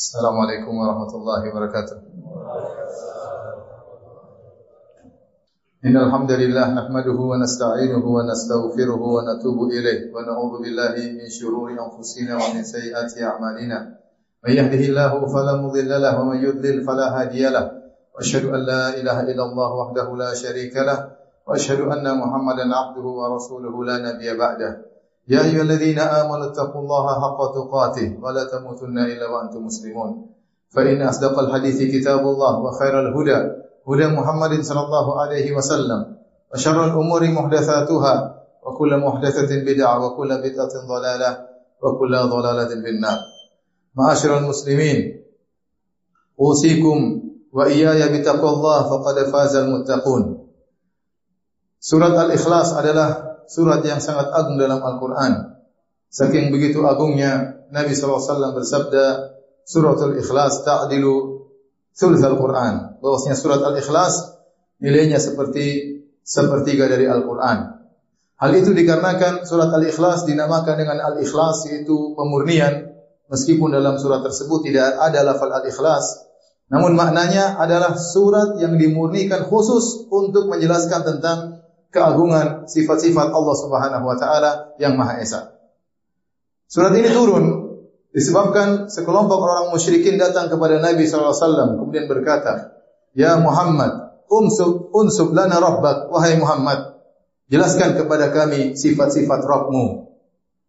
Assalamualaikum warahmatullahi wabarakatuh. Innal hamdalillah nahmaduhu wa nasta'inuhu wa nastaghfiruhu wa natubu ilayh wa na'udzu billahi min shururi anfusina wa min sayyiati a'malina. May yahdihillahu fala mudilla lahu wa may yudlil fala hadiya lahu. Wa asyhadu an la ilaha illallah wahdahu la syarika lahu. وأشهد أن محمدًا عبده ورسوله لا نبي بعده يا أيها الذين آمنوا اتقوا الله حق تقاته ولا تموتن إلا وأنتم مسلمون فإن أصدق الحديث كتاب الله وخير الهدى هدى محمد صلى الله عليه وسلم وشر الأمور محدثاتها وكل محدثة بدعة وكل بدعة ضلالة وكل ضلالة في النار معاشر المسلمين أوصيكم وإياي بتقوى الله فقد فاز المتقون. Surat Al-Ikhlas adalah surat yang sangat agung dalam Al-Quran. Saking begitu agungnya, Nabi SAW bersabda, Surat Al-Ikhlas ta'adilu thuluth Al-Quran. Bahwasanya surat Al-Ikhlas nilainya seperti sepertiga dari Al-Quran. Hal itu dikarenakan surat Al-Ikhlas dinamakan dengan Al-Ikhlas, yaitu pemurnian. Meskipun dalam surat tersebut tidak ada lafal Al-Ikhlas, namun maknanya adalah surat yang dimurnikan khusus untuk menjelaskan tentang keagungan sifat-sifat Allah Subhanahu wa taala yang Maha Esa. Surat ini turun disebabkan sekelompok orang musyrikin datang kepada Nabi sallallahu alaihi wasallam kemudian berkata, "Ya Muhammad, unsub lana rabbak." Wahai Muhammad, jelaskan kepada kami sifat-sifat Rabb-Mu.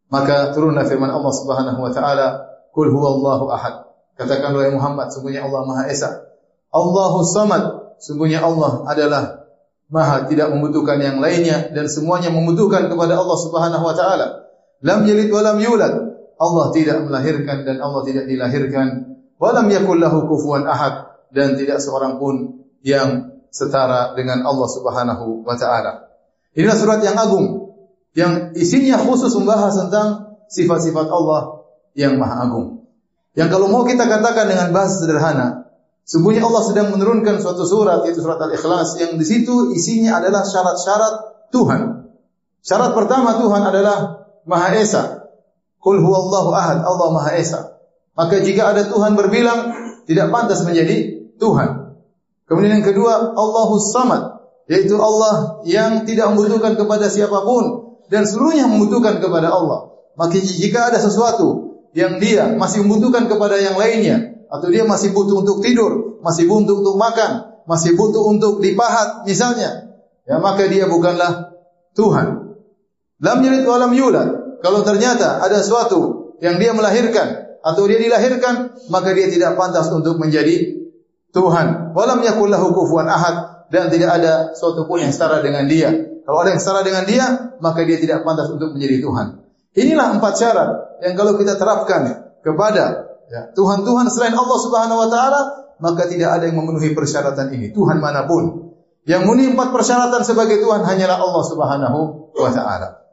Maka turunlah firman Allah Subhanahu wa taala, "Qul huwallahu ahad." Katakan wahai Muhammad, sungguhnya Allah Maha Esa. Allahus Samad, sungguhnya Allah adalah Maha tidak membutuhkan yang lainnya dan semuanya membutuhkan kepada Allah Subhanahu wa taala. Lam yalid wa lam yulad. Allah tidak melahirkan dan Allah tidak dilahirkan. Wa lam yakul lahu kufuwan ahad, dan tidak seorang pun yang setara dengan Allah Subhanahu wa taala. Inilah surat yang agung yang isinya khusus membahas tentang sifat-sifat Allah yang Maha Agung. Yang kalau mau kita katakan dengan bahasa sederhana, sungguhnya Allah sedang menurunkan suatu surat, yaitu surat Al-Ikhlas, yang di situ isinya adalah syarat-syarat Tuhan. Syarat pertama Tuhan adalah Maha Esa. Qul huwallahu ahad, Allah Maha Esa. Maka jika ada Tuhan berbilang, tidak pantas menjadi Tuhan. Kemudian yang kedua, Allahus Samad, yaitu Allah yang tidak membutuhkan kepada siapapun dan seluruhnya membutuhkan kepada Allah. Maka jika ada sesuatu yang dia masih membutuhkan kepada yang lainnya, atau dia masih butuh untuk tidur, masih butuh untuk makan, masih butuh untuk dipahat misalnya, ya maka dia bukanlah Tuhan. Lam yalid wa lam yulad. Kalau ternyata ada suatu yang dia melahirkan atau dia dilahirkan, maka dia tidak pantas untuk menjadi Tuhan. Wa lam yakul lahu kufuwan ahad, dan tidak ada suatu pun yang setara dengan dia. Kalau ada yang setara dengan dia, maka dia tidak pantas untuk menjadi Tuhan. Inilah empat syarat yang kalau kita terapkan kepada Tuhan-Tuhan selain Allah Subhanahu wa taala, maka tidak ada yang memenuhi persyaratan ini, Tuhan manapun. Yang memenuhi empat persyaratan sebagai Tuhan hanyalah Allah Subhanahu wa taala.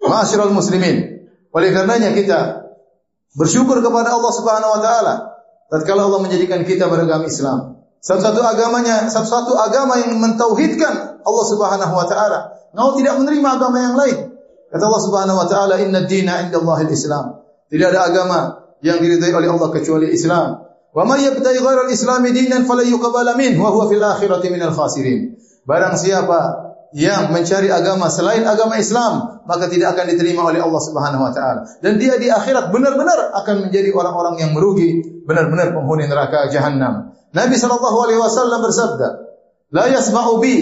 Ma'asyiral muslimin, oleh karenanya kita bersyukur kepada Allah Subhanahu wa taala tatkala Allah menjadikan kita beragama Islam. Satu-satu agama yang mentauhidkan Allah Subhanahu wa taala. Nah, tidak menerima agama yang lain. Kata Allah Subhanahu wa taala, "Innad dina 'indallahi al-Islam." Tidak ada agama yang diridai oleh Allah kecuali Islam. Wa may yabta'i ghairal islami dinan falan yuqbala minhu wa huwa fil akhirati minal khasirin. Barang siapa yang mencari agama selain agama Islam, maka tidak akan diterima oleh Allah Subhanahu wa taala, dan dia di akhirat benar-benar akan menjadi orang-orang yang merugi, benar-benar penghuni neraka jahanam. Nabi sallallahu alaihi wasallam bersabda, "La yasma'u bi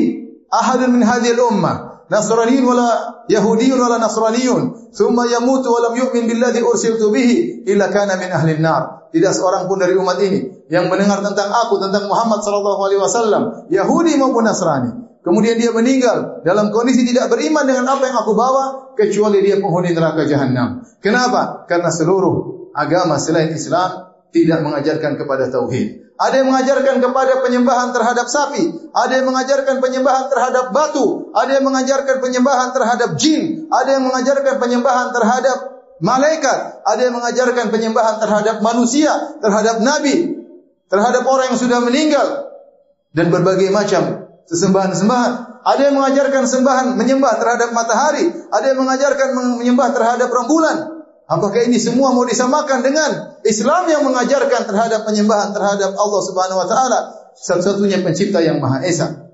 ahadun min hadhihi al-ummah Nasraniyyun wala Yahudiyyun wala Nasraniyyun thumma yamutu wa lam yu'min billadzi ursiltu bihi illa kana min ahli an-nar." Tidak seorang pun dari umat ini yang mendengar tentang aku, tentang Muhammad sallallahu alaihi wasallam, Yahudi maupun Nasrani, kemudian dia meninggal dalam kondisi tidak beriman dengan apa yang aku bawa, kecuali dia penghuni neraka jahanam. Kenapa? Karena seluruh agama selain Islam tidak mengajarkan kepada tauhid. Ada yang mengajarkan kepada penyembahan terhadap sapi, ada yang mengajarkan penyembahan terhadap batu, ada yang mengajarkan penyembahan terhadap jin, ada yang mengajarkan penyembahan terhadap malaikat, ada yang mengajarkan penyembahan terhadap manusia, terhadap nabi, terhadap orang yang sudah meninggal, dan berbagai macam sesembahan-sembahan. Ada yang mengajarkan menyembah terhadap matahari, ada yang mengajarkan menyembah terhadap rembulan, Apakah ini semua mau disamakan dengan Islam yang mengajarkan terhadap penyembahan terhadap Allah Subhanahu wa taala, satu-satunya pencipta yang Maha Esa?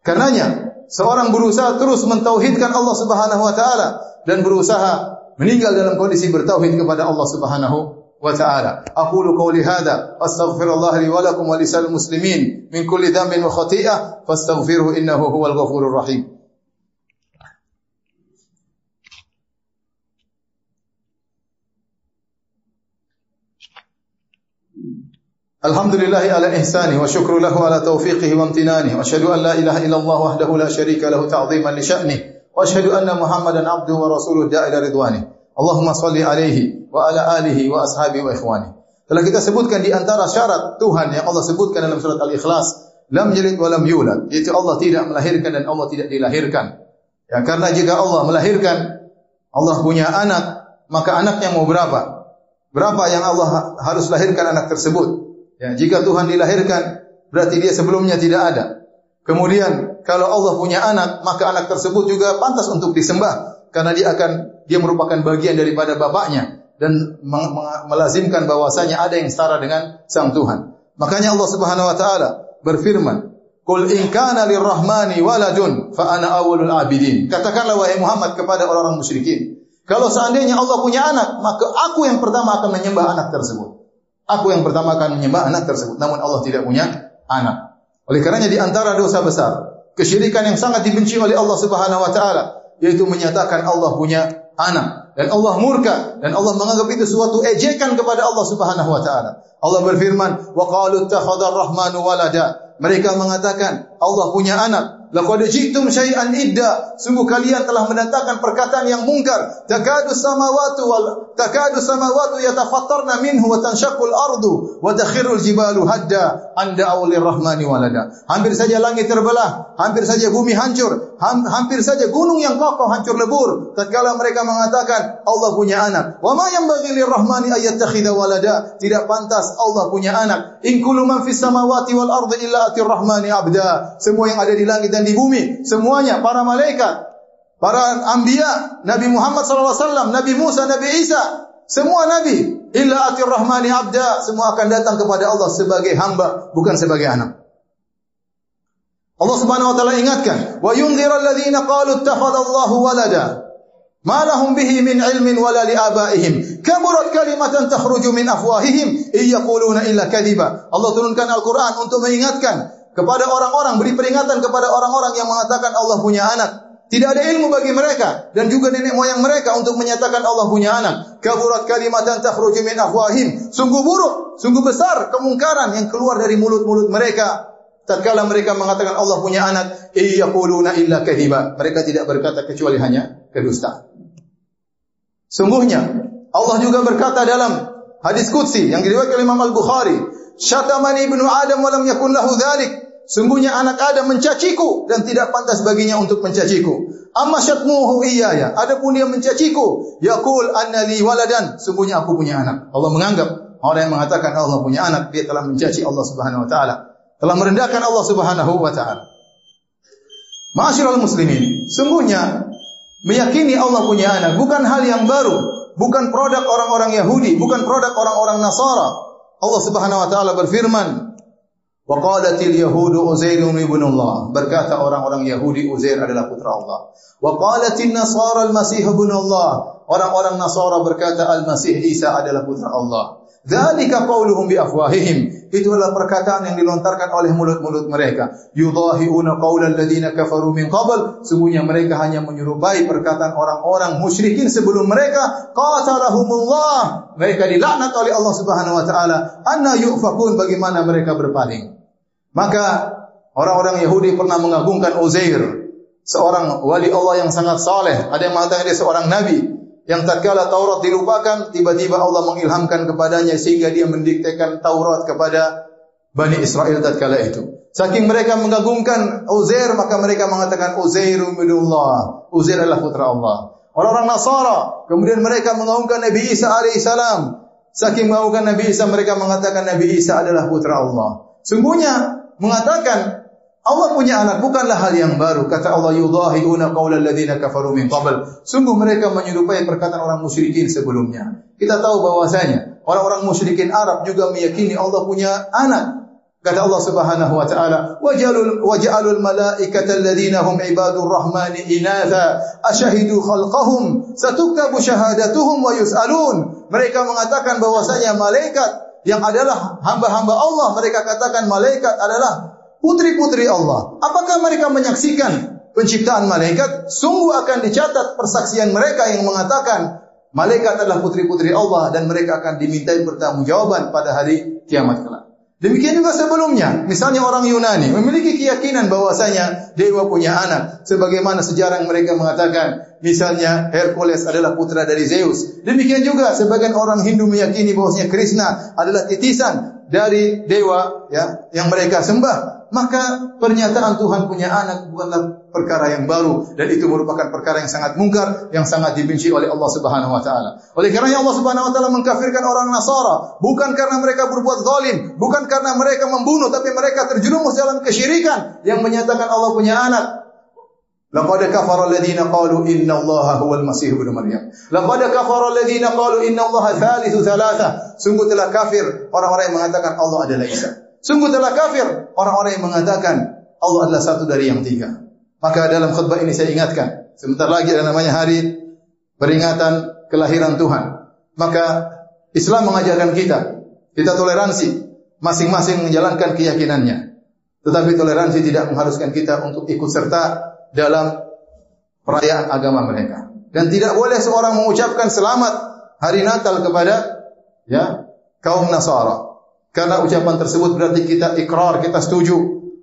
Karenanya, seorang berusaha terus mentauhidkan Allah Subhanahu wa taala dan berusaha meninggal dalam kondisi bertauhid kepada Allah Subhanahu wa taala. Aqulu qouli hadza astaghfirullah li wa lakum wa lisal muslimin min kulli dhanbin wa khati'ah fastaghfiruhu innahu huwal ghafurur rahim. Alhamdulillahi ala ihsani wa syukru lahu ala taufiqihi wa amtinani wa asyhadu an la ilaha illallah wahdahu la syarika lahu ta'dhiman li sya'nihi wa asyhadu anna muhammadan abduhu wa rasuluhu da'ila ridwanihi Allahumma shalli alaihi wa ala alihi wa ashabihi wa ikhwanihi. Telah kita sebutkan di antara syarat Tuhan yang Allah sebutkan dalam surat Al-Ikhlas, lam yalid wa lam yulad, yaitu Allah tidak melahirkan dan Allah tidak dilahirkan. Ya, karena jika Allah melahirkan, Allah punya anak, maka anaknya mau berapa? Berapa yang Allah harus lahirkan anak tersebut? Ya, jika Tuhan dilahirkan, berarti dia sebelumnya tidak ada. Kemudian, kalau Allah punya anak, maka anak tersebut juga pantas untuk disembah, karena dia merupakan bagian daripada bapaknya dan melazimkan bahwasanya ada yang setara dengan Sang Tuhan. Makanya Allah Subhanahu wa taala berfirman, "Qul in kana lirrahmani waladun fa ana awwalul abidin." Katakanlah wahai Muhammad kepada orang-orang musyrikin, kalau seandainya Allah punya anak, maka aku yang pertama akan menyembah anak tersebut. Aku yang pertama akan menyembah anak tersebut. Namun Allah tidak punya anak. Oleh karenanya di antara dosa besar, kesyirikan yang sangat dibenci oleh Allah Subhanahu wa taala, yaitu menyatakan Allah punya anak. Dan Allah murka dan Allah menganggap itu suatu ejekan kepada Allah Subhanahu wa taala. Allah berfirman, "Wa qalu ittakhadha ar-rahmanu walada." Mereka mengatakan Allah punya anak. Laqad ji'tum syai'an idda. Sungguh kalian telah mendatangkan perkataan yang mungkar. Takadu samawatu yatafattarna minhu wa tanshaqul ardu wa takhirul jibalu hadda an da'u lirrahmani walada. Hampir saja langit terbelah, hampir saja bumi hancur, hampir saja gunung yang kokoh hancur lebur tatkala mereka mengatakan Allah punya anak. Wa ma yanbaghi lirrahmani ay yattakhidha walada. Tidak pantas Allah punya anak. In kullu man fis samawati wal ardi illa Rahmani abda. Semua yang ada di langit dan di bumi, semuanya, para malaikat, para anbiya, Nabi Muhammad SAW, Nabi Musa, Nabi Isa, semua nabi, illa atir rahmani abda, semua akan datang kepada Allah sebagai hamba, bukan sebagai anak. Allah Subhanahu wa taala ingatkan, wa yunziral ladzina qalu ittakhadallahu walada. Ma lahum bihi min ilmin wala liabaihim kamurat kalimatan takhruju min afwahihim iyaquluna illa kadhiba. Allah turunkan Al-Qur'an untuk mengingatkan kepada orang-orang, beri peringatan kepada orang-orang yang mengatakan Allah punya anak. Tidak ada ilmu bagi mereka dan juga nenek moyang mereka untuk menyatakan Allah punya anak. Kamurat kalimatan takhruju min afwahihim. Sungguh buruk, sungguh besar kemungkaran yang keluar dari mulut-mulut mereka tatkala mereka mengatakan Allah punya anak. Iyaquluna illa kadhiba. Mereka tidak berkata kecuali hanya kedustaan. Sungguhnya Allah juga berkata dalam hadis qudsi yang diriwayatkan oleh Imam Al-Bukhari, "Syatamani ibnu Adam wa lam yakun lahu dzalik." Sungguhnya anak Adam mencaciku dan tidak pantas baginya untuk mencaciku. "Amma syatmuhu iyaya." Adapun dia mencaciku, "Yaqul annali waladan." Sungguhnya aku punya anak. Allah menganggap orang yang mengatakan Allah punya anak dia telah mencaci Allah Subhanahu wa taala, telah merendahkan Allah Subhanahu wa taala. Ma'asyiral muslimin, sungguhnya meyakini Allah punya anak bukan hal yang baru, bukan produk orang-orang Yahudi, bukan produk orang-orang Nasara. Allah Subhanahu wa taala berfirman, "Wa qalatil yahudu Uzairun ibnullah." Berkata orang-orang Yahudi, Uzair adalah putra Allah. "Wa qalatin nasara al-Masih ibnullah." Orang-orang Nasara berkata Al-Masih Isa adalah putra Allah. "Dzalika qauluhum bi afwahihim." Itu adalah perkataan yang dilontarkan oleh mulut-mulut mereka. "Yudhahiuna qaulal ladzina kafaru min qabl." Sungguhnya mereka hanya menyerupai perkataan orang-orang musyrikin sebelum mereka. "Qatalahumullah." Mereka dilaknat oleh Allah Subhanahu wa taala. "Anna yufakun." Bagaimana mereka berpaling? Maka orang-orang Yahudi pernah mengagungkan Uzair, seorang wali Allah yang sangat saleh. Ada yang mengatakan dia seorang nabi yang tatkala Taurat dilupakan, tiba-tiba Allah mengilhamkan kepadanya sehingga dia mendiktekan Taurat kepada Bani Israel tatkala itu. Saking mereka mengagungkan Uzair, maka mereka mengatakan Uzairun ibnullah. Uzair adalah putra Allah. Orang-orang Nasara, kemudian mereka mengagungkan Nabi Isa alaihissalam. Saking mengagungkan Nabi Isa, mereka mengatakan Nabi Isa adalah putra Allah. Sungguhnya mengatakan Allah punya anak bukanlah hal yang baru. Kata Allah, yudhahi'una qaulal ladzina kafaru min qabl. Sungguh mereka menyerupai perkataan orang musyrikin sebelumnya. Kita tahu bahwasanya orang-orang musyrikin Arab juga meyakini Allah punya anak. Kata Allah Subhanahu wa taala, "Waja'alul malaikata alladzina hum ibadur rahmani inatha ashahidu khalqahum satuktabu syahadatuhum wa yus'alun." Mereka mengatakan bahwasanya malaikat yang adalah hamba-hamba Allah, mereka katakan malaikat adalah putri-putri Allah. Apakah mereka menyaksikan penciptaan malaikat? Sungguh akan dicatat persaksian mereka yang mengatakan malaikat adalah putri-putri Allah, dan mereka akan dimintai pertanggungjawaban pada hari kiamat kelak. Demikian juga sebelumnya, misalnya orang Yunani memiliki keyakinan bahwasanya dewa punya anak, sebagaimana sejarah mereka mengatakan, misalnya Hercules adalah putra dari Zeus. Demikian juga sebagian orang Hindu meyakini bahwasanya Krishna adalah titisan dari dewa yang mereka sembah. Maka pernyataan Tuhan punya anak bukanlah perkara yang baru, dan itu merupakan perkara yang sangat mungkar, yang sangat dibenci oleh Allah Subhanahu wa taala. Oleh karenanya Allah Subhanahu wa taala mengkafirkan orang Nasara bukan karena mereka berbuat zalim, bukan karena mereka membunuh, tapi mereka terjerumus dalam kesyirikan yang menyatakan Allah punya anak. Laqad kafara alladziina qalu innallaha huwal masiih ibnu maryam. Laqad kafara alladziina qalu innallaha tsalitsu tsalatsa. Sungguh telah kafir orang-orang yang mengatakan Allah adalah Isa. Sungguh telah kafir orang-orang yang mengatakan Allah adalah satu dari yang tiga. Maka dalam khutbah ini saya ingatkan, sebentar lagi ada namanya hari peringatan kelahiran Tuhan. Maka Islam mengajarkan kita toleransi, masing-masing menjalankan keyakinannya. Tetapi toleransi tidak mengharuskan kita untuk ikut serta dalam perayaan agama mereka. Dan tidak boleh seorang mengucapkan selamat hari Natal kepada kaum Nasara. Karena ucapan tersebut berarti kita ikrar, kita setuju,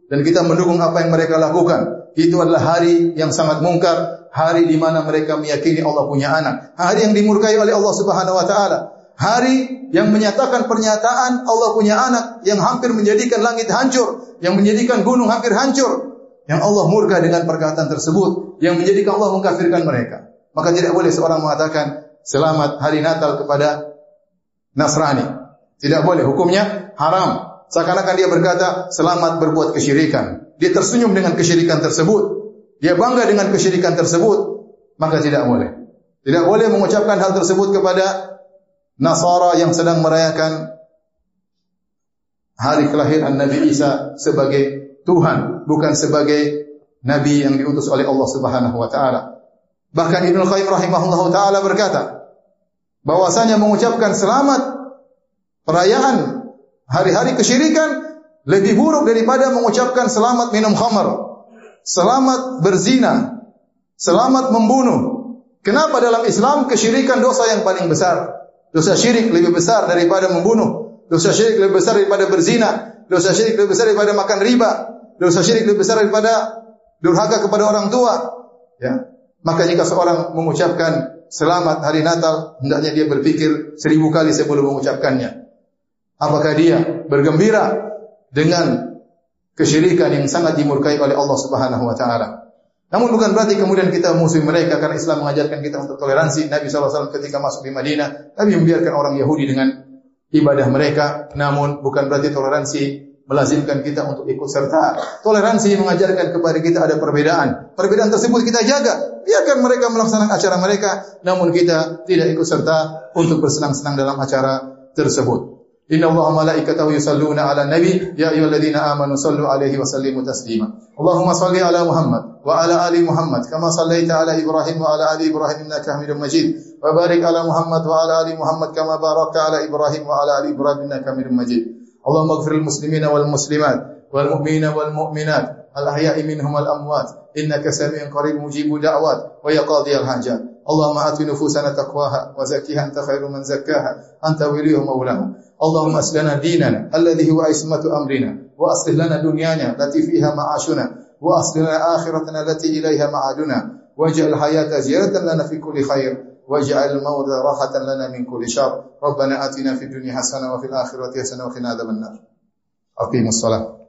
dan kita mendukung apa yang mereka lakukan. Itu adalah hari yang sangat mungkar, hari di mana mereka meyakini Allah punya anak, hari yang dimurkai oleh Allah Subhanahu wa taala, hari yang menyatakan pernyataan Allah punya anak yang hampir menjadikan langit hancur, yang menjadikan gunung hampir hancur, yang Allah murka dengan perkataan tersebut, yang menjadikan Allah mengkafirkan mereka. Maka tidak boleh seorang mengatakan selamat hari Natal kepada Nasrani. Tidak boleh, hukumnya haram. Seakan-akan dia berkata selamat berbuat kesyirikan. Dia tersenyum dengan kesyirikan tersebut. Dia bangga dengan kesyirikan tersebut. Maka tidak boleh. Tidak boleh mengucapkan hal tersebut kepada Nasara yang sedang merayakan hari kelahiran Nabi Isa sebagai Tuhan, bukan sebagai Nabi yang diutus oleh Allah Subhanahu wa taala. Bahkan Ibnu Qayyim rahimahullahu taala berkata bahwasanya mengucapkan selamat perayaan hari-hari kesyirikan lebih buruk daripada mengucapkan selamat minum khamar, selamat berzina, selamat membunuh. Kenapa dalam Islam kesyirikan dosa yang paling besar? Dosa syirik lebih besar daripada membunuh, dosa syirik lebih besar daripada berzina, dosa syirik lebih besar daripada makan riba, dosa syirik lebih besar daripada durhaka kepada orang tua. Maka jika seorang mengucapkan selamat hari Natal, hendaknya dia berpikir 1000 kali sebelum mengucapkannya. Apakah dia bergembira dengan kesyirikan yang sangat dimurkai oleh Allah Subhanahu wa taala? Namun bukan berarti kemudian kita musuhi mereka, karena Islam mengajarkan kita untuk toleransi. Nabi SAW ketika masuk di Madinah, Nabi membiarkan orang Yahudi dengan ibadah mereka. Namun bukan berarti toleransi melazimkan kita untuk ikut serta. Toleransi mengajarkan kepada kita ada perbedaan. Perbedaan tersebut kita jaga. Biarkan mereka melaksanakan acara mereka, namun kita tidak ikut serta untuk bersenang-senang dalam acara tersebut. Inna Allaha wa malaikatahu yusalluna 'alan nabi ya ayyuhalladzina amanu sallu 'alaihi wa sallimu taslima. Allahumma salli 'ala Muhammad wa 'ala ali Muhammad kama sallaita 'ala Ibrahim wa 'ala ali Ibrahim innaka Hamidum Majid. Wa barik 'ala Muhammad wa 'ala ali Muhammad kama barakta 'ala Ibrahim wa ala ali Ibrahim innaka Hamidum Majid. Allahumma ighfir lil muslimina wal muslimat wal mu'minina wal mu'minat al ahya'i minhum wal amwat innaka sami'un qarib mujibu da'wat wa yaqdil hajat. اللهم آت نفوسنا تقواها وزكها أنت خير من زكاها أنت وليها مولاها اللهم أصلح لنا ديننا الذي هو عصمة أمرنا وأصلح لنا دنيانا التي فيها معاشنا وأصلح لنا آخرتنا التي إليها معادنا واجعل الحياة زيادة لنا في كل خير واجعل الموت راحة لنا من كل شر ربنا آتنا في الدنيا حسنة وفي الآخرة حسنة وقنا عذاب النار أقيموا الصلاة